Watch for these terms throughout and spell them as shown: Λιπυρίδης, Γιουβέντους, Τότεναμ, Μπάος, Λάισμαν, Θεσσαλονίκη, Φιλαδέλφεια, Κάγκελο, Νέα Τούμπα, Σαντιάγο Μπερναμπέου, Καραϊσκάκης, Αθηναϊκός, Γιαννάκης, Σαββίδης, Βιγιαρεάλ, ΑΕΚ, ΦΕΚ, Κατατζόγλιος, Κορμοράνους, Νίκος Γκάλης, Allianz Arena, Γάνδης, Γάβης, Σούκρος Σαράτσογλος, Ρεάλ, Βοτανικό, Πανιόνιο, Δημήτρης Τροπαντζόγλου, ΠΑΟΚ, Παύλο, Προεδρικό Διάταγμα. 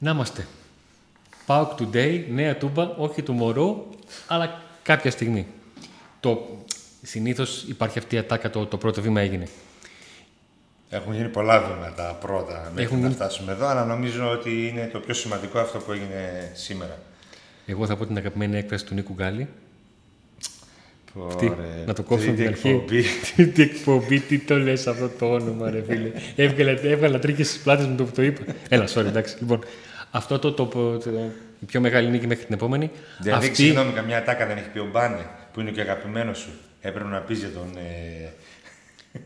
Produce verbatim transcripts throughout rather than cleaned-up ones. Να είμαστε. ΠΑΟΚ Today, Νέα Τούμπα, όχι του Μωρού, αλλά κάποια στιγμή. Το... Συνήθως υπάρχει αυτή η ατάκα, το, το πρώτο βήμα έγινε. Έχουν γίνει πολλά βήματα πρώτα μέχρι Έχουν... να φτάσουμε εδώ, αλλά νομίζω ότι είναι το πιο σημαντικό αυτό που έγινε σήμερα. Εγώ θα πω την αγαπημένη έκφραση του Νίκου Γκάλη. Αυτή, να το κόψουμε την αρχή. Τι εκπομπή, τι το λες αυτό το όνομα, ρε φίλε. Έβγαλα τρίκες στις πλάτες μου το που το είπα. Έλα, sorry, εντάξει. Λοιπόν, αυτό το, το, το, το, η πιο μεγάλη νίκη μέχρι την επόμενη. Δηλαδή, αυτή... συγγνώμη, καμιά ατάκα δεν έχει πει ο Μπάνε, που είναι και αγαπημένος σου. Έπρεπε να πεις για τον... Ε...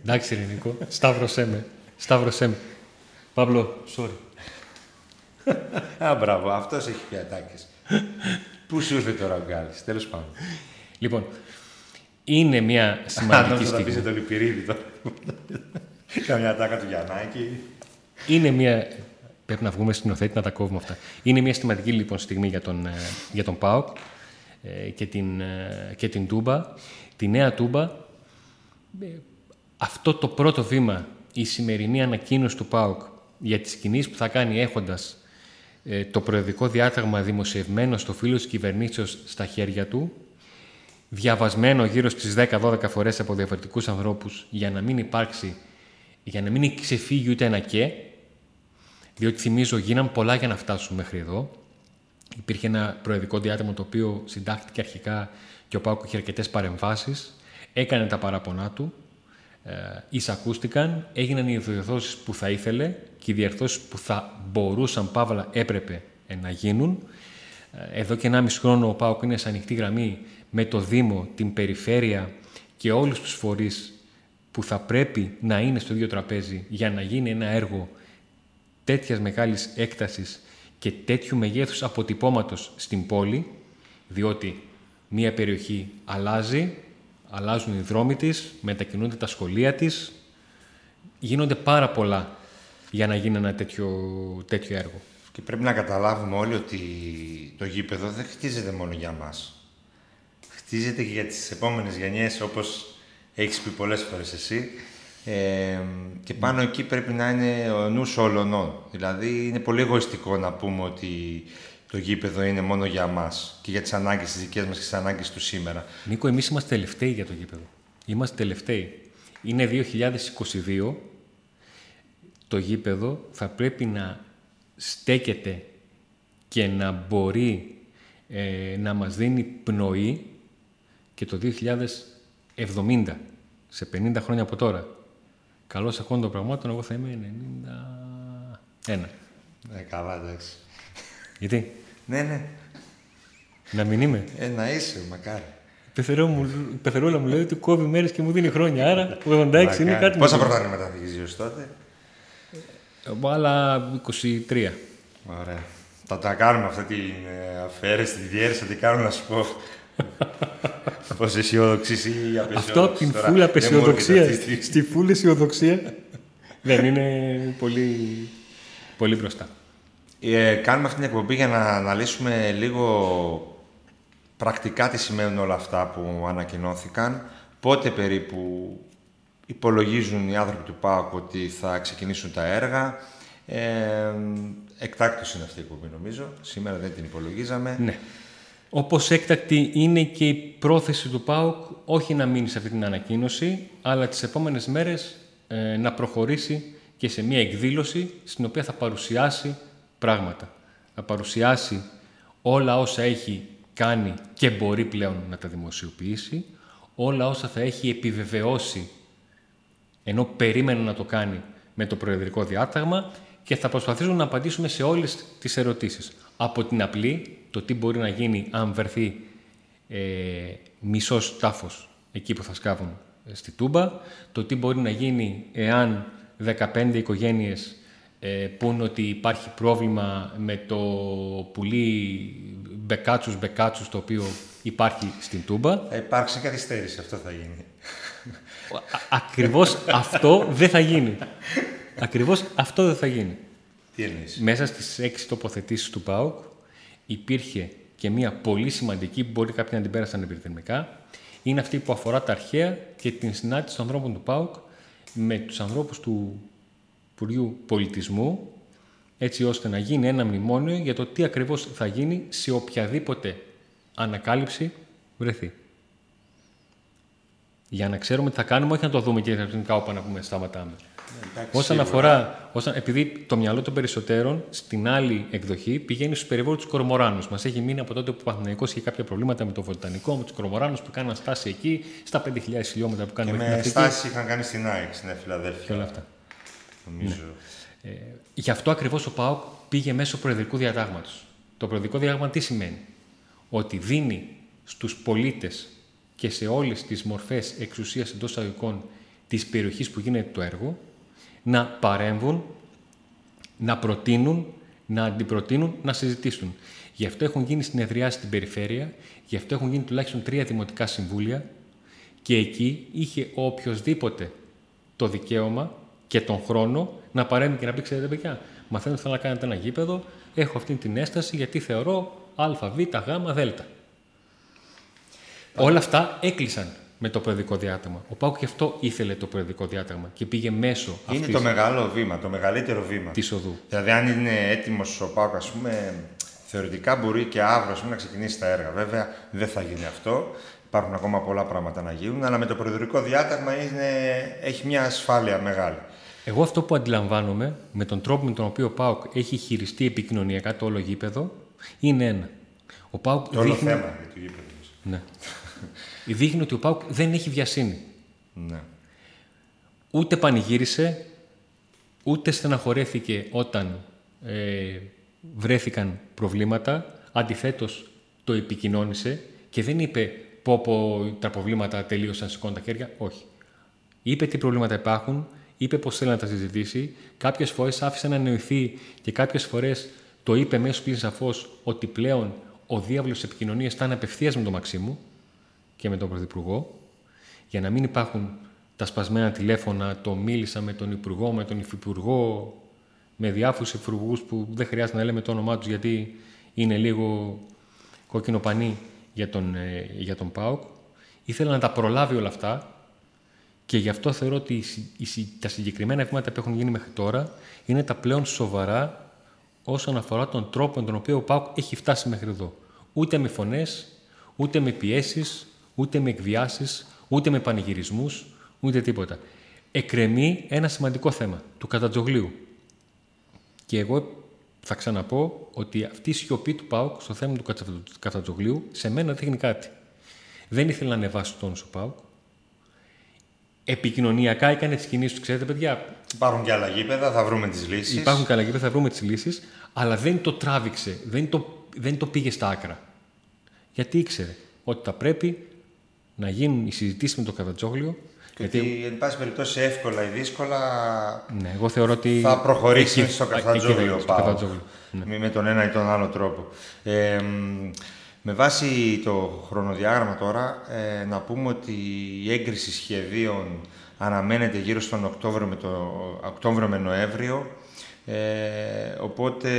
Εντάξει, ρε Νίκο, σταύρωσέ με. Σταύρωσέ με. Παύλο, sorry. Α, μπράβο, αυτός έχει πει ατάκες. Πού σου ήρθε τώρα ο Γκάλης, τέλος πάντων. Λοιπόν, είναι μια σημαντική στιγμή. Αν θα πει τον Λιπυρίδη τώρα. Καμιά ατάκα του Γιαννάκη. Είναι μια... Πρέπει να βγούμε σκηνοθέτη να τα κόβουμε αυτά. Είναι μια σημαντική λοιπόν στιγμή για τον, για τον ΠΑΟΚ και την, και την Τούμπα. Τη Νέα Τούμπα, αυτό το πρώτο βήμα, η σημερινή ανακοίνωση του ΠΑΟΚ για τις κινήσεις που θα κάνει έχοντας ε, το προεδρικό διάταγμα δημοσιευμένο στο φύλλο της κυβερνήσεως στα χέρια του, διαβασμένο γύρω στις δέκα με δώδεκα φορές από διαφορετικούς ανθρώπους για να μην υπάρξει, για να μην ξεφύγει ούτε ένα και, διότι θυμίζω γίναν πολλά για να φτάσουν μέχρι εδώ. Υπήρχε ένα προεδρικό διάταγμα το οποίο συντάχθηκε αρχικά και ο ΠΑΟΚ είχε αρκετές παρεμβάσεις, έκανε τα παραπονά του, ε, εισακούστηκαν, έγιναν οι διορθώσεις που θα ήθελε και οι διορθώσεις που θα μπορούσαν, παύλα, έπρεπε να γίνουν. Εδώ και ενάμιση χρόνο ο ΠΑΟΚ είναι σε ανοιχτή γραμμή με το Δήμο, την Περιφέρεια και όλους τους φορείς που θα πρέπει να είναι στο ίδιο τραπέζι για να γίνει ένα έργο τέτοιας μεγάλης έκτασης και τέτοιου μεγέθους αποτυπώματος στην πόλη, διότι μία περιοχή αλλάζει, αλλάζουν οι δρόμοι της, μετακινούνται τα σχολεία της, γίνονται πάρα πολλά για να γίνει ένα τέτοιο, τέτοιο έργο. Και πρέπει να καταλάβουμε όλοι ότι το γήπεδο δεν χτίζεται μόνο για μας. Χτίζεται και για τις επόμενες γενιές, όπως έχεις πει πολλές φορές εσύ, ε, και πάνω εκεί πρέπει να είναι ο νους όλων. Δηλαδή είναι πολύ εγωιστικό να πούμε ότι το γήπεδο είναι μόνο για μας και για τις ανάγκες τις δικές μας και τις ανάγκες του σήμερα. Νίκο, εμείς είμαστε τελευταίοι για το γήπεδο. Είμαστε τελευταίοι. Είναι δύο χιλιάδες είκοσι δύο. Το γήπεδο θα πρέπει να στέκεται και να μπορεί ε, να μας δίνει πνοή και το δύο χιλιάδες εβδομήντα, σε πενήντα χρόνια από τώρα. Καλώς εχών των πραγμάτων, εγώ θα είμαι ενενήντα ένα. Ναι, καλά, εντάξει. Γιατί? Ναι, ναι. Να μην είμαι. Ε, να είσαι, μακάρι. Η πεθερούλα μου λέει ότι κόβει μέρες και μου δίνει χρόνια, άρα ογδόντα έξι μακάρι. Είναι κάτι... Πόσα πρωτά είναι μετά τη γης τότε? Άλλα είκοσι τρία. Ωραία. Θα τα κάνουμε αυτή την αφαίρεση, την διαίρεση, θα την κάνουμε να σου πω. Πώς αισιοδοξείς ή απεσιοδοξείς. Αυτό από την φούλα απεσιοδοξία στη φούλα αισιοδοξία δεν είναι πολύ, πολύ μπροστά. Ε, κάνουμε αυτή την εκπομπή για να αναλύσουμε λίγο πρακτικά τι σημαίνουν όλα αυτά που ανακοινώθηκαν, πότε περίπου υπολογίζουν οι άνθρωποι του ΠΑΟΚ ότι θα ξεκινήσουν τα έργα. Ε, εκτάκτως είναι αυτή η εκπομπή νομίζω, σήμερα δεν την υπολογίζαμε. Ναι. Όπως έκτακτη είναι και η πρόθεση του ΠΑΟΚ, όχι να μείνει σε αυτή την ανακοίνωση, αλλά τις επόμενες μέρες ε, να προχωρήσει και σε μια εκδήλωση στην οποία θα παρουσιάσει πράγματα. Θα παρουσιάσει όλα όσα έχει κάνει και μπορεί πλέον να τα δημοσιοποιήσει, όλα όσα θα έχει επιβεβαιώσει ενώ περίμενε να το κάνει με το προεδρικό διάταγμα και θα προσπαθήσουμε να απαντήσουμε σε όλες τις ερωτήσεις. Από την απλή, το τι μπορεί να γίνει αν βρεθεί ε, μισός τάφος εκεί που θα σκάβουν στη Τούμπα, το τι μπορεί να γίνει εάν δεκαπέντε οικογένειες πούν ότι υπάρχει πρόβλημα με το πουλί μπεκάτσους μπεκάτσους το οποίο υπάρχει στην Τούμπα. Θα υπάρξει καθυστέρηση, αυτό θα γίνει. Ακριβώς αυτό δεν θα γίνει. Ακριβώς αυτό δεν θα γίνει. Τι εννοείς? Μέσα στις έξι τοποθετήσεις του ΠΑΟΚ υπήρχε και μία πολύ σημαντική, μπορεί κάποιοι να την πέρασαν επιδερμικά, είναι αυτή που αφορά τα αρχαία και την συνάντηση των ανθρώπων του ΠΑΟΚ με τους ανθρώπους του Υπουργείου Πολιτισμού, έτσι ώστε να γίνει ένα μνημόνιο για το τι ακριβώς θα γίνει σε οποιαδήποτε ανακάλυψη βρεθεί. Για να ξέρουμε τι θα κάνουμε, όχι να το δούμε και εθνικά όπα να πούμε σταματάμε. Εντάξει, όσον αφορά, όσον, επειδή το μυαλό των περισσότερων στην άλλη εκδοχή πηγαίνει στους περιβόλους του Κορμοράνους. Μας έχει μείνει από τότε που ο Αθηναϊκός είχε κάποια προβλήματα με το Βοτανικό, με τους Κορμοράνους που κάναν στάση εκεί, στα πέντε χιλιάδες χιλιόμετρα που κάνουν. Και με στάση είχαν κάνει στην ΑΕΚ, στην Φιλαδέλφεια. Και όλα αυτά. Νομίζω. Ναι. Ε, γι' αυτό ακριβώς ο ΠΑΟΚ πήγε μέσω προεδρικού διατάγματος. Το προεδρικό διάταγμα τι σημαίνει? Ότι δίνει στους πολίτες και σε όλες τις μορφές εξουσίας εντός εισαγωγικών της περιοχής που γίνεται το έργο να παρέμβουν, να προτείνουν, να αντιπροτείνουν, να συζητήσουν. Γι' αυτό έχουν γίνει συνεδριάσεις στην περιφέρεια, γι' αυτό έχουν γίνει τουλάχιστον τρία δημοτικά συμβούλια και εκεί είχε ο οποιοσδήποτε το δικαίωμα και τον χρόνο να παρέμβει και να πει: ξέρετε, παιδιά, μαθαίνω ότι θέλω να κάνετε ένα γήπεδο, έχω αυτή την έσταση γιατί θεωρώ Α, Β, Γ, Δ. Όλα αυτά έκλεισαν με το προεδρικό διάταγμα. Ο ΠΑΟΚ και αυτό ήθελε το προεδρικό διάταγμα και πήγε μέσω αυτής. Είναι το μεγάλο βήμα, το μεγαλύτερο βήμα της οδού. Δηλαδή, αν είναι έτοιμος ο ΠΑΟΚ, ας πούμε, θεωρητικά μπορεί και αύριο πούμε, να ξεκινήσει τα έργα. Βέβαια, δεν θα γίνει αυτό. Υπάρχουν ακόμα πολλά πράγματα να γίνουν, αλλά με το προεδρικό διάταγμα είναι... έχει μια ασφάλεια μεγάλη. Εγώ αυτό που αντιλαμβάνομαι με τον τρόπο με τον οποίο ο ΠΑΟΚ έχει χειριστεί επικοινωνιακά το όλο γήπεδο είναι ένα. Ο ΠΑΟΚ το δείχνει... όλο θέμα του γήπεδου. Ναι. Δείχνει ότι ο ΠΑΟΚ δεν έχει βιασύνη. Ναι. Ούτε πανηγύρισε, ούτε στεναχωρέθηκε όταν ε, βρέθηκαν προβλήματα. Αντιθέτως, το επικοινώνησε και δεν είπε πω πω τα προβλήματα τελείωσαν, σηκώνουν τα χέρια. Όχι. Είπε τι προβλήματα υπάρχουν, είπε πως θέλει να τα συζητήσει. Κάποιες φορές άφησε να νοηθεί και κάποιες φορές το είπε μέσω πλήρης σαφώς ότι πλέον ο διάβλος της επικοινωνίας ήταν απευθείας με τον Μαξίμου και με τον Πρωθυπουργό, για να μην υπάρχουν τα σπασμένα τηλέφωνα, το μίλησα με τον Υπουργό, με τον Υφυπουργό, με διάφορους υπουργούς που δεν χρειάζεται να λέμε το όνομά τους γιατί είναι λίγο κόκκινο πανί για τον, ε, για τον ΠΑΟΚ. Ήθελα να τα προλάβει όλα αυτά και γι' αυτό θεωρώ ότι οι, οι, τα συγκεκριμένα βήματα που έχουν γίνει μέχρι τώρα είναι τα πλέον σοβαρά όσον αφορά τον τρόπο με τον οποίο ο ΠΑΟΚ έχει φτάσει μέχρι εδώ. Ούτε με φωνές, ούτε με πιέσεις, ούτε με εκβιάσεις, ούτε με πανηγυρισμούς, ούτε τίποτα. Εκκρεμεί ένα σημαντικό θέμα, του Κατατζογλίου. Και εγώ θα ξαναπώ ότι αυτή η σιωπή του ΠΑΟΚ στο θέμα του Κατατζογλίου σε μένα δείχνει κάτι. Δεν ήθελε να ανεβάσει τον τόνο ο ΠΑΟΚ. Επικοινωνιακά έκανε τις κινήσεις του, ξέρετε, παιδιά. Υπάρχουν και άλλα γήπεδα, θα βρούμε τις λύσεις. Υπάρχουν και άλλα γήπεδα, θα βρούμε τις λύσεις, αλλά δεν το τράβηξε, δεν το, δεν το πήγε στα άκρα. Γιατί ήξερε ότι θα πρέπει να γίνουν οι συζητήσεις με τον Κατατζόγλιο. Και γιατί... ότι, εν πάση περιπτώσει, εύκολα ή δύσκολα ναι, εγώ θεωρώ ότι... θα προχωρήσει εκεί... στο Κατατζόγλιο ναι. Με τον ένα ή τον άλλο τρόπο. Ε, με βάση το χρονοδιάγραμμα τώρα, ε, να πούμε ότι η έγκριση σχεδίων αναμένεται γύρω στον Οκτώβριο με, το, Οκτώβριο με Νοέμβριο, ε, οπότε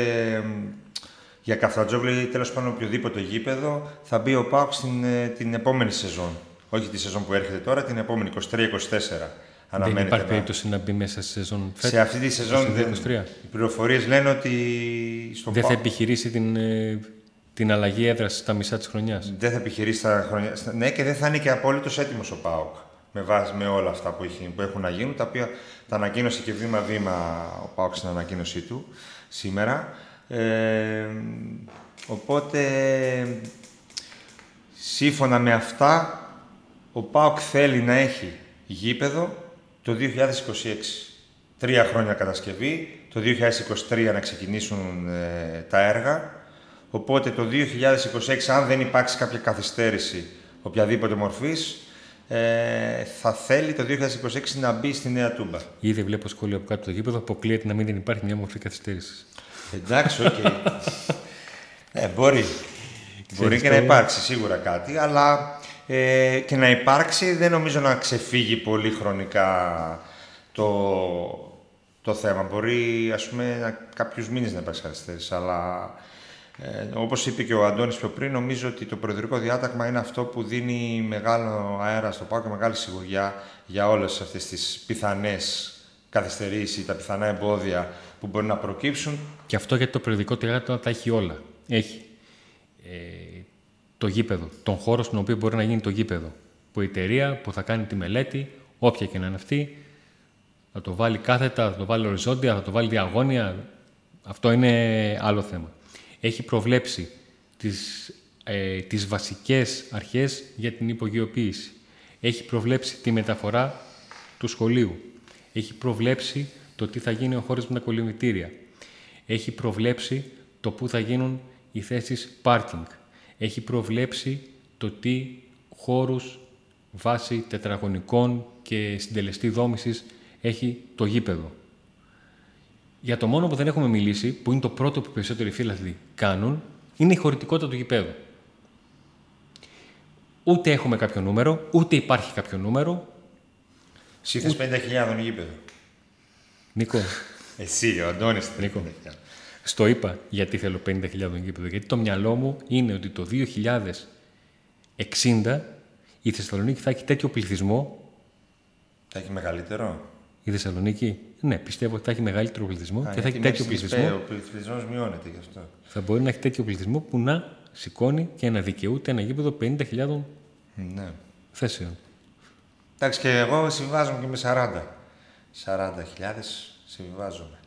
για Καφτατζόγλου ή τέλος πάντων οποιοδήποτε γήπεδο θα μπει ο ΠΑΟΚ στην την επόμενη σεζόν, όχι τη σεζόν που έρχεται τώρα, την επόμενη είκοσι τρία είκοσι τέσσερα. Δεν υπάρχει περίπτωση να μπει μέσα στη σεζόν φέτος. Σε αυτή τη σεζόν δεν, οι πληροφορίες λένε ότι στον δεν ΠΑΟΚ... θα επιχειρήσει την... την αλλαγή έδραση στα μισά της χρονιάς. Δεν θα επιχειρήσει τα χρονιά. Ναι, και δεν θα είναι και απόλυτος έτοιμος ο ΠΑΟΚ με βάση με όλα αυτά που, έχει, που έχουν να γίνουν, τα οποία τα ανακοίνωσε και βήμα-βήμα ο ΠΑΟΚ στην ανακοίνωσή του σήμερα. Ε, οπότε, σύμφωνα με αυτά, ο ΠΑΟΚ θέλει να έχει γήπεδο το δύο χιλιάδες είκοσι έξι. Τρία χρόνια κατασκευή, το δύο χιλιάδες είκοσι τρία να ξεκινήσουν ε, τα έργα. Οπότε το δύο χιλιάδες είκοσι έξι, αν δεν υπάρξει κάποια καθυστέρηση οποιαδήποτε μορφής, ε, θα θέλει το δύο χιλιάδες είκοσι έξι να μπει στη Νέα Τούμπα. Ήδη βλέπω σχόλιο από κάτω το γήπεδο, αποκλείεται να μην δεν υπάρχει μια μορφή καθυστέρησης. Εντάξει, οκ. Okay. ε, μπορεί. μπορεί και να υπάρξει σίγουρα κάτι, αλλά ε, και να υπάρξει δεν νομίζω να ξεφύγει πολύ χρονικά το... το θέμα. Μπορεί, ας πούμε, κάποιους μήνες να υπάρξει καθυστέρηση, αλλά... Ε, όπως είπε και ο Αντώνης πιο πριν, νομίζω ότι το προεδρικό διάταγμα είναι αυτό που δίνει μεγάλο αέρα στο ΠΑΟΚ και μεγάλη σιγουριά για όλες αυτές τις πιθανές καθυστερήσει, τα πιθανά εμπόδια που μπορεί να προκύψουν. Και αυτό γιατί το Προεδρικό Διάταγμα τα έχει όλα. Έχει ε, το γήπεδο, τον χώρο στον οποίο μπορεί να γίνει το γήπεδο. Που η εταιρεία που θα κάνει τη μελέτη, όποια και να είναι αυτή, θα το βάλει κάθετα, θα το βάλει οριζόντια, θα το βάλει διαγώνια. Αυτό είναι άλλο θέμα. Έχει προβλέψει τις, ε, τις βασικές αρχές για την υπογειοποίηση. Έχει προβλέψει τη μεταφορά του σχολείου. Έχει προβλέψει το τι θα γίνει ο χώρος με τα κολυμπητήρια. Έχει προβλέψει το πού θα γίνουν οι θέσεις πάρκινγκ. Έχει προβλέψει το τι χώρους βάσει τετραγωνικών και συντελεστή δόμησης έχει το γήπεδο. Για το μόνο που δεν έχουμε μιλήσει, που είναι το πρώτο που περισσότεροι φίλαθλοι κάνουν, είναι η χωρητικότητα του γηπέδου. Ούτε έχουμε κάποιο νούμερο, ούτε υπάρχει κάποιο νούμερο. Σύθες ούτε... πενήντα χιλιάδες γήπεδο. Νίκο. Εσύ, ο Αντώνης. Νίκο. Στο είπα γιατί θέλω πενήντα χιλιάδες γήπεδο. Γιατί το μυαλό μου είναι ότι το δύο χιλιάδες εξήντα η Θεσσαλονίκη θα έχει τέτοιο πληθυσμό. Θα έχει μεγαλύτερο. Η Θεσσαλονίκη, ναι, πιστεύω ότι θα έχει μεγαλύτερο πληθυσμό. Α, και θα έχει τέτοιο πληθυσμό. Ο πληθυσμός μειώνεται γι' αυτό. Θα μπορεί να έχει τέτοιο πληθυσμό που να σηκώνει και να δικαιούται ένα γήπεδο πενήντα χιλιάδων ναι. θέσεων. Εντάξει, και εγώ συμβιβάζομαι και με σαράντα χιλιάδες συμβιβάζομαι.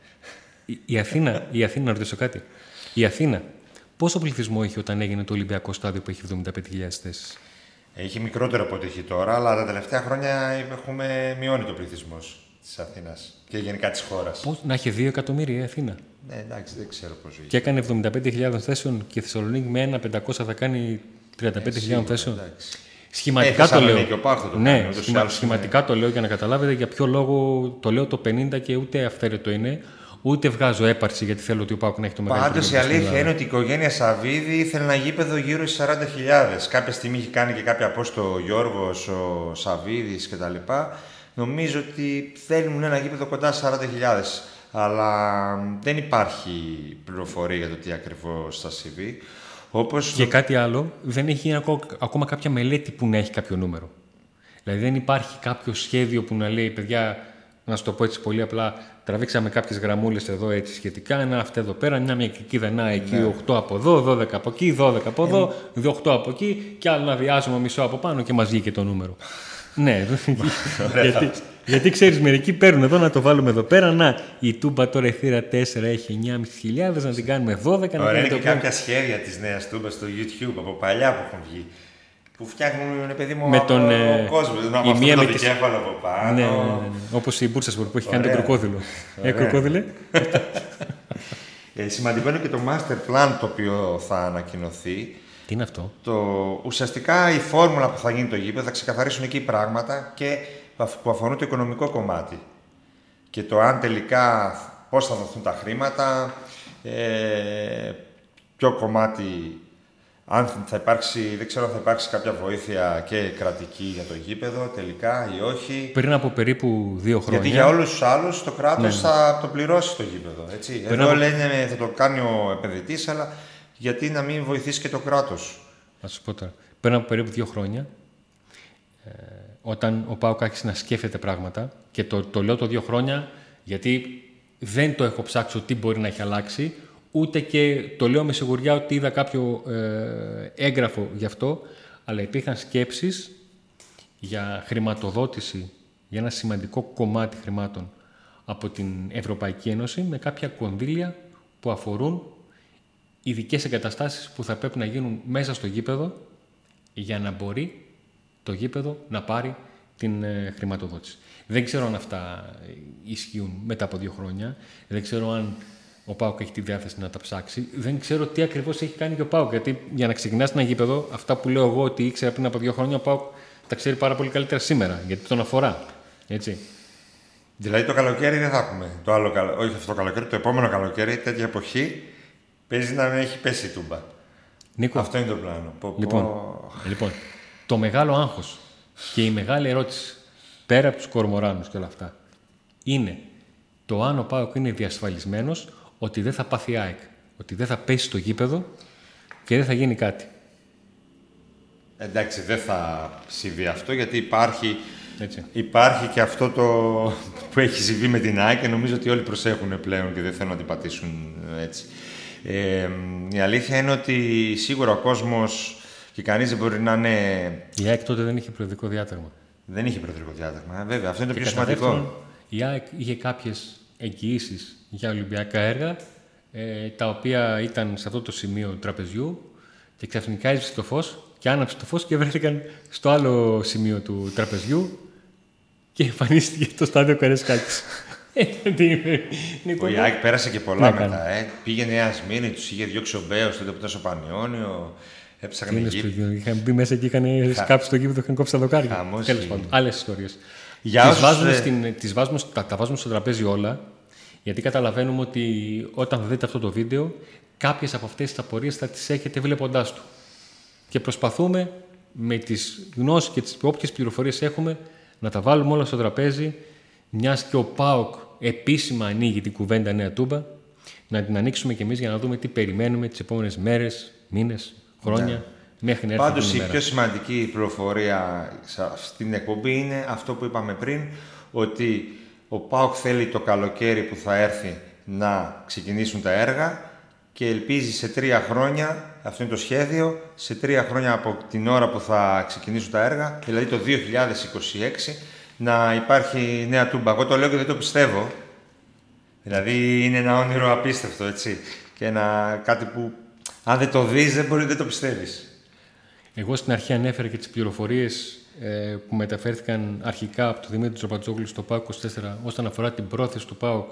Η, η Αθήνα, η Αθήνα, να ρωτήσω κάτι. Η Αθήνα, πόσο πληθυσμό είχε όταν έγινε το Ολυμπιακό στάδιο που έχει εβδομήντα πέντε χιλιάδες θέσεις? Έχει μικρότερο από ό,τι έχει τώρα, αλλά τα τελευταία χρόνια έχουμε μειώνει το πληθυσμό της Αθήνας και γενικά της χώρας. Πώς να έχει δύο εκατομμύρια η Αθήνα. Ναι, εντάξει, δεν ξέρω πώς βγήκε. Και έκανε εβδομήντα πέντε χιλιάδες θέσεων και η Θεσσαλονίκη με ένα πεντακόσια θα κάνει τριάντα πέντε χιλιάδες θέσεων. Σχηματικά ε, το λέω. Και ο Πάχ θα το ναι, κάνει, σχημα, άλλος, σχηματικά ναι. το λέω για να καταλάβετε για ποιο λόγο το λέω το πενήντα και ούτε αυθαίρετο είναι. Ούτε βγάζω έπαρξη γιατί θέλω ότι ο ΠΑΟΚ να έχει το μεγαλύτερο. Πάντως η αλήθεια είναι ότι η οικογένεια Σαββίδη ήθελε ένα γήπεδο γύρω στις σαράντα χιλιάδες. Κάποια στιγμή είχε κάνει και κάποια απόσταση ο Γιώργος, ο Σαββίδης κτλ. Νομίζω ότι θέλουν ένα γήπεδο κοντά στις σαράντα χιλιάδες. Αλλά δεν υπάρχει πληροφορία για το τι ακριβώς θα συμβεί. Όπως... Και κάτι άλλο, δεν έχει ακόμα κάποια μελέτη που να έχει κάποιο νούμερο. Δηλαδή δεν υπάρχει κάποιο σχέδιο που να λέει, παιδιά. Να σου το πω έτσι πολύ απλά, τραβήξαμε κάποιες γραμμούλες εδώ έτσι σχετικά, ένα αυτό εδώ πέρα, μια μικρική δενά εκεί, ναι. οκτώ από εδώ, δώδεκα από εκεί, δώδεκα από εδώ, οκτώ από εκεί και άλλο να βιάζουμε μισό από πάνω και μας βγήκε το νούμερο. ναι, γιατί, γιατί ξέρεις μερικοί παίρνουν εδώ να το βάλουμε εδώ πέρα, να η Τούμπα τώρα η θύρα τέσσερα έχει εννιά χιλιάδες, να την κάνουμε δώδεκα. Ωραία, να είναι και κάποια σχέδια της Νέας Τούμπας στο YouTube από παλιά που έχουν βγει. Που φτιάχνουν, παιδί μου, με τον ε... κόσμο. Δεν νομίζω ότι είναι το δικέφαλο από πάνω. Ναι, ναι, ναι, ναι. Όπως η Μπούρσα που έχει κάνει τον κροκόδιλο. Ε, κροκόδιλε. ε, σημαντικό είναι και το master plan το οποίο θα ανακοινωθεί. Τι είναι αυτό? Το... Ουσιαστικά η φόρμουλα που θα γίνει το γήπεδο θα ξεκαθαρίσουν εκεί πράγματα και που αφορούν το οικονομικό κομμάτι. Και το αν τελικά πώς θα δοθούν τα χρήματα, ε, ποιο κομμάτι. Αν θα υπάρξει, δεν ξέρω αν θα υπάρξει κάποια βοήθεια και κρατική για το γήπεδο τελικά ή όχι. Πριν από περίπου δύο χρόνια. Γιατί για όλους τους άλλους το κράτος ναι. θα το πληρώσει το γήπεδο. Έτσι. Πριν Εδώ από... λένε θα το κάνει ο επενδυτής, αλλά γιατί να μην βοηθήσει και το κράτος. Θα σου πω τώρα. Πριν από περίπου δύο χρόνια, ε, όταν ο ΠΑΟΚ άρχισε να σκέφτεται πράγματα, και το, το λέω το δύο χρόνια γιατί δεν το έχω ψάξει τι μπορεί να έχει αλλάξει. Ούτε και το λέω με σιγουριά ότι είδα κάποιο ε, έγγραφο γι' αυτό, αλλά υπήρχαν σκέψεις για χρηματοδότηση, για ένα σημαντικό κομμάτι χρημάτων από την Ευρωπαϊκή Ένωση με κάποια κονδύλια που αφορούν ειδικές εγκαταστάσεις που θα πρέπει να γίνουν μέσα στο γήπεδο για να μπορεί το γήπεδο να πάρει την ε, χρηματοδότηση. Δεν ξέρω αν αυτά ισχύουν μετά από δύο χρόνια, δεν ξέρω αν ο ΠΑΟΚ έχει τη διάθεση να τα ψάξει. Δεν ξέρω τι ακριβώς έχει κάνει και ο ΠΑΟΚ. Γιατί για να ξεκινάς ένα γήπεδο, αυτά που λέω εγώ ότι ήξερα πριν από δύο χρόνια, ο ΠΑΟΚ τα ξέρει πάρα πολύ καλύτερα σήμερα. Γιατί τον αφορά. Έτσι. Δηλαδή το καλοκαίρι δεν θα έχουμε. Το άλλο καλο... Όχι αυτό το καλοκαίρι, το επόμενο καλοκαίρι, τέτοια εποχή, παίζει να μην έχει πέσει η Τούμπα. Νίκο. Αυτό είναι το πλάνο. Πω, πω... Λοιπόν, λοιπόν, το μεγάλο άγχος και η μεγάλη ερώτηση πέρα από τους Κορμοράνους και όλα αυτά είναι το αν ο ΠΑΟΚ είναι διασφαλισμένος ότι δεν θα πάθει ΑΕΚ, ότι δεν θα πέσει στο γήπεδο και δεν θα γίνει κάτι. Εντάξει, δεν θα συμβεί αυτό γιατί υπάρχει Έτσι. Υπάρχει και αυτό το που έχει συμβεί με την ΑΕΚ και νομίζω ότι όλοι προσέχουν πλέον και δεν θέλουν να την πατήσουν έτσι. Ε, η αλήθεια είναι ότι σίγουρα ο κόσμος και κανείς δεν μπορεί να είναι... Η ΑΕΚ τότε δεν είχε προεδρικό διάταγμα. Δεν είχε προεδρικό διάταγμα, βέβαια. Αυτό είναι το και πιο σημαντικό. Δεύτερον, η ΑΕΚ είχε κάποιες εγγυήσεις για ολυμπιακά έργα, ε, τα οποία ήταν σε αυτό το σημείο του τραπεζιού και ξαφνικά έσβησε το φως και άναψε το φως και βρέθηκαν στο άλλο σημείο του τραπεζιού και εμφανίστηκε το στάδιο Καραϊσκάκης. Ο Ιάκη πέρασε και πολλά να μετά. Ε. Πήγαινε ένα μήνυμα, του είχε διώξει ο Μπάος, τότε που ήταν στο Πανιόνιο. Έψαχνε γη. Είχαν μπει μέσα και είχαν σκάψει το γήπεδο, είχαν κόψει τα δοκάρια. Τέλος πάντων, άλλες ιστορίες. Τα βάζουμε στο τραπέζι όλα, γιατί καταλαβαίνουμε ότι όταν θα δείτε αυτό το βίντεο, κάποιες από αυτές τις απορίες θα τις έχετε βλέποντάς του. Και προσπαθούμε με τις γνώσεις και τις όποιες πληροφορίες έχουμε να τα βάλουμε όλα στο τραπέζι, μιας και ο ΠΑΟΚ επίσημα ανοίγει την κουβέντα Νέα Τούμπα, να την ανοίξουμε κι εμείς για να δούμε τι περιμένουμε τις επόμενες μέρες, μήνες, χρόνια, ναι. μέχρι να έρθει. Πάντως η, η πιο σημαντική πληροφορία στην εκπομπή είναι αυτό που είπαμε πριν, ότι ο ΠΑΟΚ θέλει το καλοκαίρι που θα έρθει να ξεκινήσουν τα έργα και ελπίζει σε τρία χρόνια, αυτό είναι το σχέδιο, σε τρία χρόνια από την ώρα που θα ξεκινήσουν τα έργα, δηλαδή το δύο χιλιάδες είκοσι έξι, να υπάρχει Νέα Τούμπα. Εγώ το λέω και δεν το πιστεύω. Δηλαδή είναι ένα όνειρο απίστευτο, έτσι. Και ένα, κάτι που αν δεν το δεις δεν μπορεί δεν το πιστεύεις. Εγώ στην αρχή ανέφερα και τις πληροφορίες ε, που μεταφέρθηκαν αρχικά από τον Δημήτρη Τροπαντζόγλου στο ΠΑΟΚ είκοσι τέσσερα όσον αφορά την πρόθεση του ΠΑΟΚ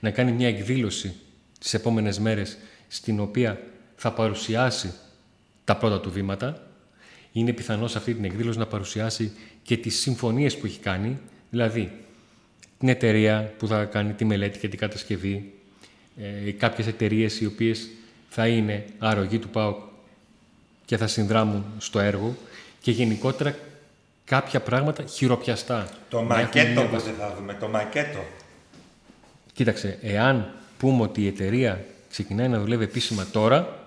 να κάνει μια εκδήλωση τις επόμενες μέρες στην οποία θα παρουσιάσει τα πρώτα του βήματα. Είναι πιθανό σε αυτή την εκδήλωση να παρουσιάσει και τις συμφωνίες που έχει κάνει, δηλαδή την εταιρεία που θα κάνει τη μελέτη και την κατασκευή, ε, κάποιες εταιρείες οι οποίες θα είναι αρρωγή του ΠΑΟΚ και θα συνδράμουν στο έργο και γενικότερα κάποια πράγματα χειροπιαστά. Το μακέτο που θα δούμε, το μακέτο. Κοίταξε, εάν πούμε ότι η εταιρεία ξεκινάει να δουλεύει επίσημα τώρα,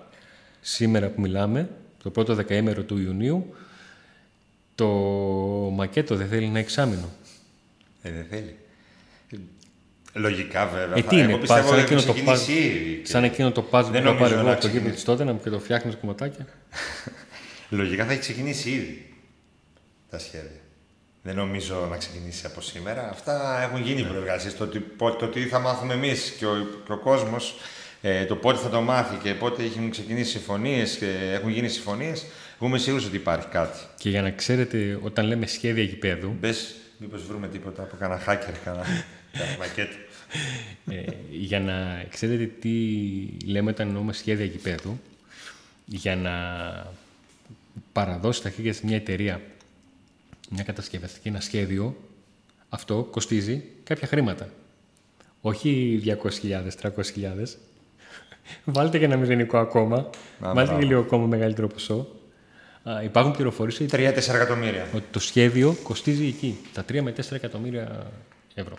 σήμερα που μιλάμε, το πρώτο δεκαήμερο του Ιουνίου, το μακέτο δεν θέλει ένα εξάμηνο. Ε, δεν θέλει. Λογικά βέβαια. Ε, τι είναι, εγώ σαν, εκείνο το παζ, και... σαν εκείνο το παζ που θα πάρει εγώ από το γήπεδο της Τότεναμ και το φτιάχνεις κομματάκια. Λογικά θα έχει ξεκινήσει ήδη τα σχέδια. Δεν νομίζω να ξεκινήσει από σήμερα. Αυτά έχουν γίνει ναι. προεργασίες. Το, το, το τι θα μάθουμε εμείς και ο, ο κόσμος, ε, το πότε θα το μάθει και πότε έχουν ξεκινήσει συμφωνίες και έχουν γίνει συμφωνίες, εγώ είμαι σίγουρος ότι υπάρχει κάτι. Και για να ξέρετε, όταν λέμε σχέδια γηπέδου. Μπες, μήπως βρούμε τίποτα από κανένα hacker, κανένα μακέτο. ε, για να ξέρετε τι λέμε όταν εννοούμε σχέδια γηπέδου, για να παραδώσει τα χέρια σε μια εταιρεία, μια κατασκευαστική, ένα σχέδιο, αυτό κοστίζει κάποια χρήματα. Όχι διακόσιες χιλιάδες, τριακόσιες χιλιάδες. Βάλτε και ένα μηδενικό ακόμα. Να, βάλτε και λίγο ακόμα μεγαλύτερο ποσό. Α, υπάρχουν πληροφορίες ότι τρία με τέσσερα εκατομμύρια. Ότι το σχέδιο κοστίζει εκεί τα τρία με τέσσερα εκατομμύρια ευρώ.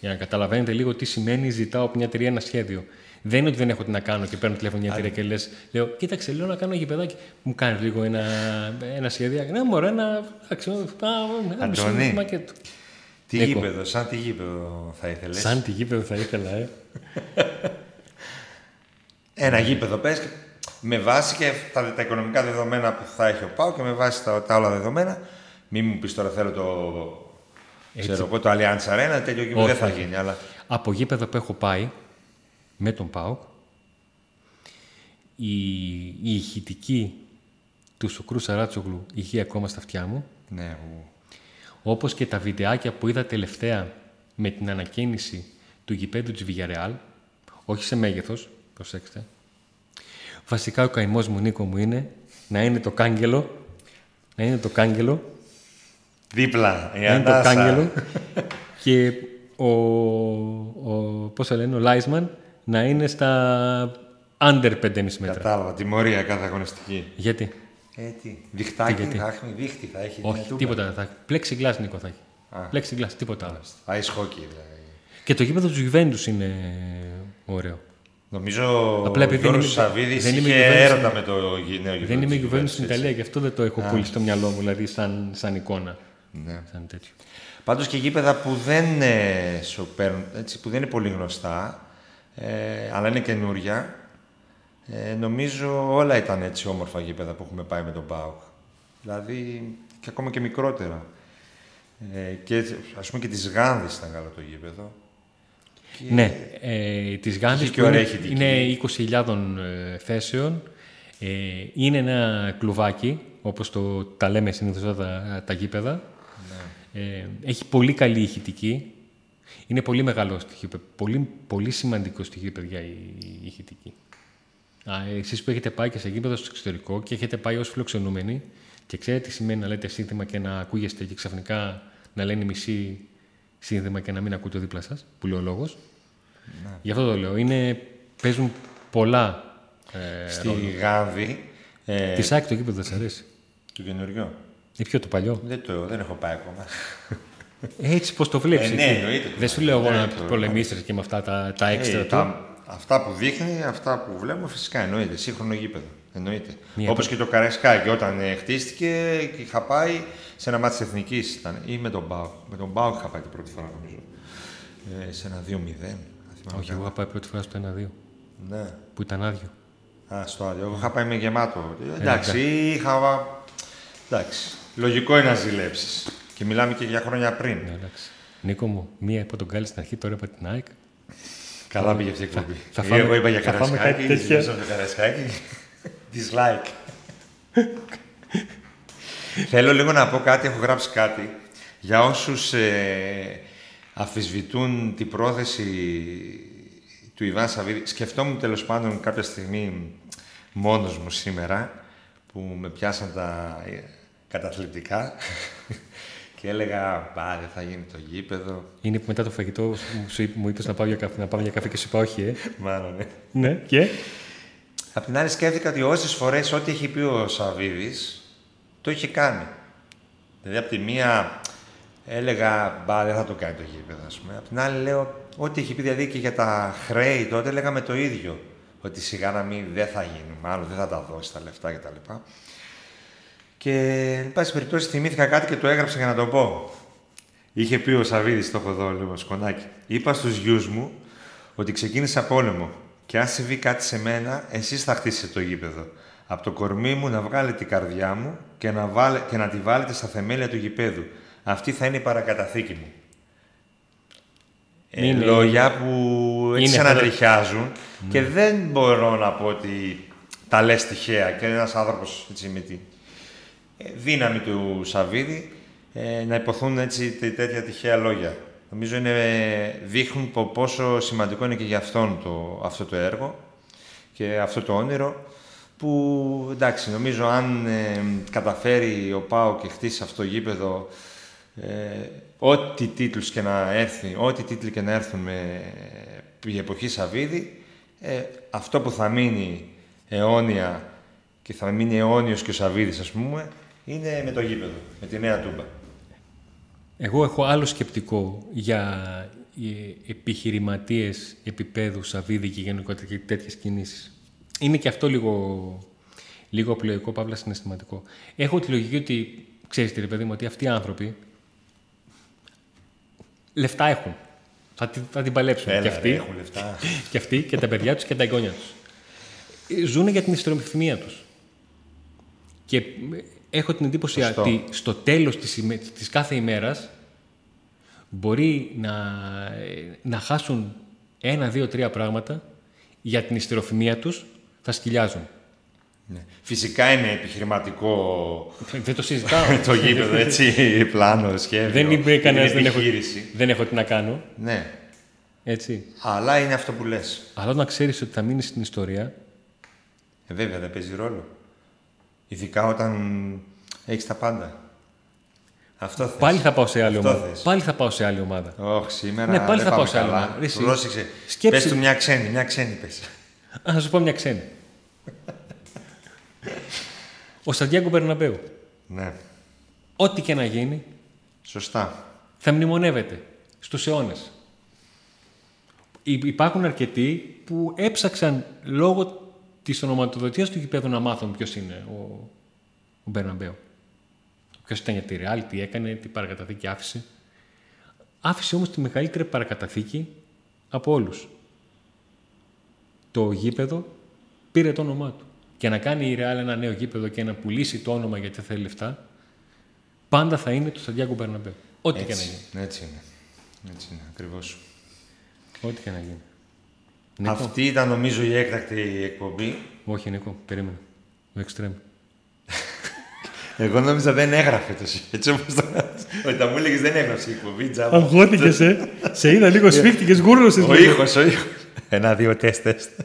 Για να καταλαβαίνετε λίγο τι σημαίνει, ζητάω από μια εταιρεία ένα σχέδιο. Δεν είναι ότι δεν έχω τι να κάνω και παίρνω τηλέφωνο μια εταιρεία και λες, λέω, κοίταξε, λέω να κάνω γηπεδάκι. Μου κάνει λίγο ένα, ένα σχέδιο. Ναι, μωρέ, ένα. Αντώνη, τι γήπεδο, σαν τι γήπεδο θα ήθελες. Σαν τι γήπεδο θα ήθελα, ε. Ένα γήπεδο, πες, με βάση και τα, τα οικονομικά δεδομένα που θα έχει ο ΠΑΟ και με βάση τα, τα όλα δεδομένα. Μην μου πεις τώρα θέλω το, ξέρω, το Allianz Arena, τέλειο γήπεδο δεν θα γίνει. Αλλά... Από γήπεδο που έχω πάει με τον ΠΑΟΚ, η, η ηχητική του Σούκρου Σαράτσογλου ηχεί ακόμα στα αυτιά μου. Ναι. Όπως και τα βιντεάκια που είδα τελευταία με την ανακαίνιση του γηπέδου της Βιγιαρεάλ, όχι σε μέγεθος, προσέξτε. Βασικά ο καημός μου, Νίκο μου, είναι να είναι το Κάγκελο, να είναι το Κάγκελο, δίπλα, να είναι το Κάγκελο και ο, ο, πώς θα λένε, ο Λάισμαν να είναι στα under πέντε κόμμα πέντε μέτρα. Κατάλαβα, τιμωρία κάθε αγωνιστική. Γιατί? Ε, τι, διχτάκι, τι, θα έχει, δίχτυ θα έχει. Όχι, τίποτα δεν θα έχει. Πλέξιγκλας, Νίκο, θα έχει. Πλέξιγκλας, τίποτα άλλο. Ice hockey, δηλαδή. Και το γήπεδο του Γιουβέντους είναι ωραίο. Νομίζω ο Σαββίδης είχε έρωτα με το νέο γήπεδο. Δεν είμαι Γιουβέντους στην Ιταλία, γι' αυτό δεν το έχω πολύ στο μυαλό μου, δηλαδή σαν, σαν εικόνα. Ναι. Πάντως και γήπεδα που δεν, ε, σου παίρνουν, έτσι, που δεν είναι πολύ γνωστά, ε, αλλά είναι καινούρια. Ε, νομίζω όλα ήταν έτσι όμορφα γήπεδα που έχουμε πάει με τον ΠΑΟΚ. Δηλαδή και ακόμα και μικρότερα. Ε, και ας πούμε και της Γάνδης ήταν καλό το γήπεδο. Και... Ναι, ε, της Γάνδης που είναι, είναι είκοσι χιλιάδες ε, θέσεων. Ε, είναι ένα κλουβάκι, όπως το, τα λέμε συνήθως τα, τα γήπεδα. Ναι. Ε, έχει πολύ καλή ηχητική. Είναι πολύ μεγάλο στοιχείο, πολύ, πολύ σημαντικό στοιχείο, παιδιά, η, η ηχητική. Α, εσείς που έχετε πάει και σε γήπεδα στο εξωτερικό και έχετε πάει ως φιλοξενούμενοι και ξέρετε τι σημαίνει να λέτε σύνθημα και να ακούγεστε και ξαφνικά να λένε μισή σύνθημα και να μην ακούτε δίπλα σας, που λέει ο λόγος. Ναι. Γι' αυτό το λέω. Είναι, παίζουν πολλά. Ε, στη ρόλο. Γάβη. Ε, τη ΣΑΚ το γήπεδο σας αρέσει? Το καινούριο. Ή ποιο, το παλιό? Δεν, το, δεν έχω πάει ακόμα. Έτσι πως το βλέπεις. Ε, ναι, εννοείται. Δεν σου λέω εγώ να πολεμήσεις και με αυτά τα, τα έξτρα ε, του. Τα, αυτά που δείχνει, αυτά που βλέπουμε, φυσικά εννοείται. Σύγχρονο γήπεδο. Εννοείται. Όπως και το Καραϊσκάκι, όταν ε, χτίστηκε, είχα πάει σε ένα μάτι εθνική ήταν. Ή με τον Μπάου. Με τον Μπάου είχα πάει την πρώτη φορά, νομίζω. Ε, σε ένα δύο μηδέν. Όχι, εγώ είχα πάει πρώτη φορά στο ένα δύο. Ναι. Που ήταν άδειο. Α, στο άδειο. Εγώ είχα πάει με γεμάτο. Ε, εντάξει, ε, είχα. Εντάξει. Λογικό είναι να ζηλέψεις. Και μιλάμε και για χρόνια πριν. Ε, εντάξει. Νίκο μου, μία από τον Γκάλη στην αρχή, τώρα είπα την ΑΕΚ. Καλά πήγε αυτή η εκπομπή. Εγώ είπα για Καραϊσκάκι. Dislike. Θέλω λίγο να πω κάτι, έχω γράψει κάτι για όσους ε, αμφισβητούν την πρόθεση του Ιβάν Σαββίδη. Σκεφτόμουν τέλος πάντων κάποια στιγμή μόνος μου σήμερα που με πιάσαν τα ε, καταθλιπτικά και έλεγα «Μπα, δεν θα γίνει το γήπεδο». Είναι που μετά το φαγητό σου, μου είπες να πάω για καφέ, να πάμε για καφέ και σου είπα «Όχι, ε». Μάλλον, ε. Ναι, και... Απ' την άλλη σκέφτηκα ότι όσες φορές ό,τι έχει πει ο Σαββίδης, το είχε κάνει. Δηλαδή απ' τη μία έλεγα «Μπα, δεν θα το κάνει το γήπεδο», ας πούμε. Απ' την άλλη λέω ό,τι έχει πει, δηλαδή και για τα χρέη τότε λέγαμε το ίδιο. Ότι σιγά να μην, δεν θα γίνει, μάλλον δεν θα τα δώσει τα λεφτά κτλ. Και εν πάση περιπτώσει θυμήθηκα κάτι και το έγραψα για να το πω. Είχε πει ο Σαββίδης, το έχω εδώ, λέω σκονάκι. Είπα στους γιους μου ότι ξεκίνησα πόλεμο. Και αν συμβεί κάτι σε μένα, εσείς θα χτίσετε το γήπεδο. Από το κορμί μου να βγάλετε την καρδιά μου και να, βάλε, και να τη βάλετε στα θεμέλια του γηπέδου. Αυτή θα είναι η παρακαταθήκη μου. Ε, είναι, λόγια είναι. Που έτσι ανατριχιάζουν ναι. Και δεν μπορώ να πω ότι τα λες τυχαία. Και ένας άνθρωπος έτσι, με τη δύναμη του Σαββίδη ε, να υποθούν έτσι, τέτοια τυχαία λόγια. Νομίζω είναι, δείχνουν πόσο σημαντικό είναι και για αυτόν το, αυτό το έργο και αυτό το όνειρο που εντάξει νομίζω αν ε, καταφέρει ο ΠΑΟΚ και χτίσει αυτό το γήπεδο ε, ό,τι τίτλους και να έρθει, ό,τι τίτλοι και να έρθουν με η εποχή Σαββίδη ε, αυτό που θα μείνει αιώνια και θα μείνει αιώνιος και ο Σαββίδης ας πούμε είναι με το γήπεδο, με τη Νέα Τούμπα. Εγώ έχω άλλο σκεπτικό για επιχειρηματίες επίπεδου Σαββίδη και γενικότερα και τέτοιες κινήσεις. Είναι και αυτό λίγο, λίγο απλοϊκό, παύλα συναισθηματικό. Έχω τη λογική ότι, ξέρεις τι ρε παιδί μου, ότι αυτοί οι άνθρωποι λεφτά έχουν. Θα, θα την παλέψουν. Έλα, και, αυτοί, ρε, έχουν λεφτά. Και αυτοί και τα παιδιά τους και τα εγγόνια τους. Ζούνε για την ιστεροφημία τους. Και... Έχω την εντύπωση Προστό. ότι στο τέλος της, ημέ... της κάθε ημέρας μπορεί να, να χάσουν ένα, δύο, τρία πράγματα για την ιστεροφημία τους, θα σκυλιάζουν. Ναι. Φυσικά είναι επιχειρηματικό δεν το, συζητάω. Το γήπεδο, έτσι, πλάνο, σχέδιο. Δεν είπε κανένας, δεν, έχω... δεν έχω τι να κάνω. Ναι. Έτσι. Αλλά είναι αυτό που λες. Αλλά να ξέρεις ότι θα μείνεις στην ιστορία. Ε, βέβαια, δεν παίζει ρόλο. Ειδικά όταν έχεις τα πάντα. Αυτό θες. Πάλι θα πάω σε άλλη αυτό ομάδα. Θες. Πάλι θα πάω σε άλλη ομάδα. Όχι, σήμερα ναι, πάλι δεν θα πάω σε άλλη ομάδα. Πρόσεξε. Σκέψη... Πες του μια ξένη, μια ξένη πες. Α, να σου πω μια ξένη. Ο Σαντιάγο Μπερναμπέου. Ναι. Ό,τι και να γίνει. Σωστά. Θα μνημονεύεται στους αιώνες. Υπάρχουν αρκετοί που έψαξαν λόγω της ονοματοδοτίας του γηπέδου να μάθουν ποιος είναι ο, ο Μπερναμπέου. ποιος ήταν για τη Ρεάλ, τι έκανε, τι παρακαταθήκη άφησε. Άφησε όμως τη μεγαλύτερη παρακαταθήκη από όλους. Το γήπεδο πήρε το όνομά του. Και να κάνει η Ρεάλ ένα νέο γήπεδο και να πουλήσει το όνομα γιατί θέλει λεφτά, πάντα θα είναι του Σαντιάγο Μπερναμπέου. Ό,τι έτσι, και να γίνει. Έτσι είναι. Έτσι είναι, ακριβώς. Ό,τι και να γίνει. Νίκο. Αυτή ήταν νομίζω η έκτακτη εκπομπή. Όχι, Νίκο, περίμενα. Το εξτρέμ. Εγώ νόμιζα δεν έγραφε το σύμφωνο. Έτσι όπως το ότι τα μου έλεγες δεν έγραψε η εκπομπή. Αγχώθηκες, ε. Σε είδα λίγο σφίχτηκες, γούρνωσες. Ο ήχος, ο ήχος. Ένα, δύο, τεστ, τεστ.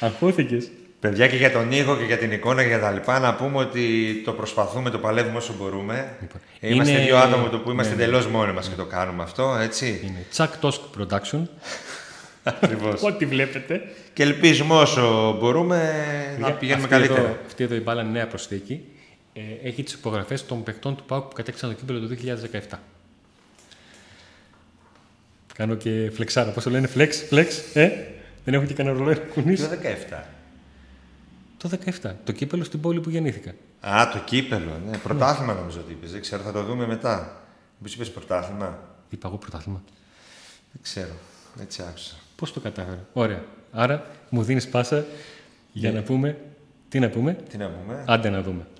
Αγχώθηκες. Παιδιά, και για τον ήχο και για την εικόνα και για τα λοιπά, να πούμε ότι το προσπαθούμε, το παλεύουμε όσο μπορούμε. Λοιπόν, είμαστε είναι... δύο άτομα το που είμαστε ναι, εντελώς μόνοι μας ναι, και το κάνουμε αυτό, έτσι. Είναι Chuck Tosk Production. Ακριβώς. Ό,τι βλέπετε. Και ελπίζουμε όσο μπορούμε να πηγαίνουμε αυτή καλύτερα. Εδώ, αυτή εδώ η μπάλα είναι νέα προσθήκη. Ε, έχει τις υπογραφές των παικτών του ΠΑΟΚ που κατέκτησαν το κύπελλο το δύο χιλιάδες δεκαεπτά. Κάνω και φλεξάρα. Πώς το λένε, φλεξ, φλεξ. Ε? Δεν έχω και κανένα ρολόι να κουνήσω. Το δεκαεπτά. Το δεκαεπτά. Το κύπελλο στην πόλη που γεννήθηκα. Α, το κύπελλο. Ναι. Πρωτάθλημα ναι, νομίζω ότι είπες. Δεν ξέρω, θα το δούμε μετά. Μου είπες πρωτάθλημα. Είπα εγώ πρωτάθλημα. Δεν ξέρω. Έτσι άκουσα. Πώς το κατάφερα. Ωραία. Άρα μου δίνεις πάσα για yeah, να πούμε. Τι να πούμε. Τι να πούμε. Άντε να δούμε.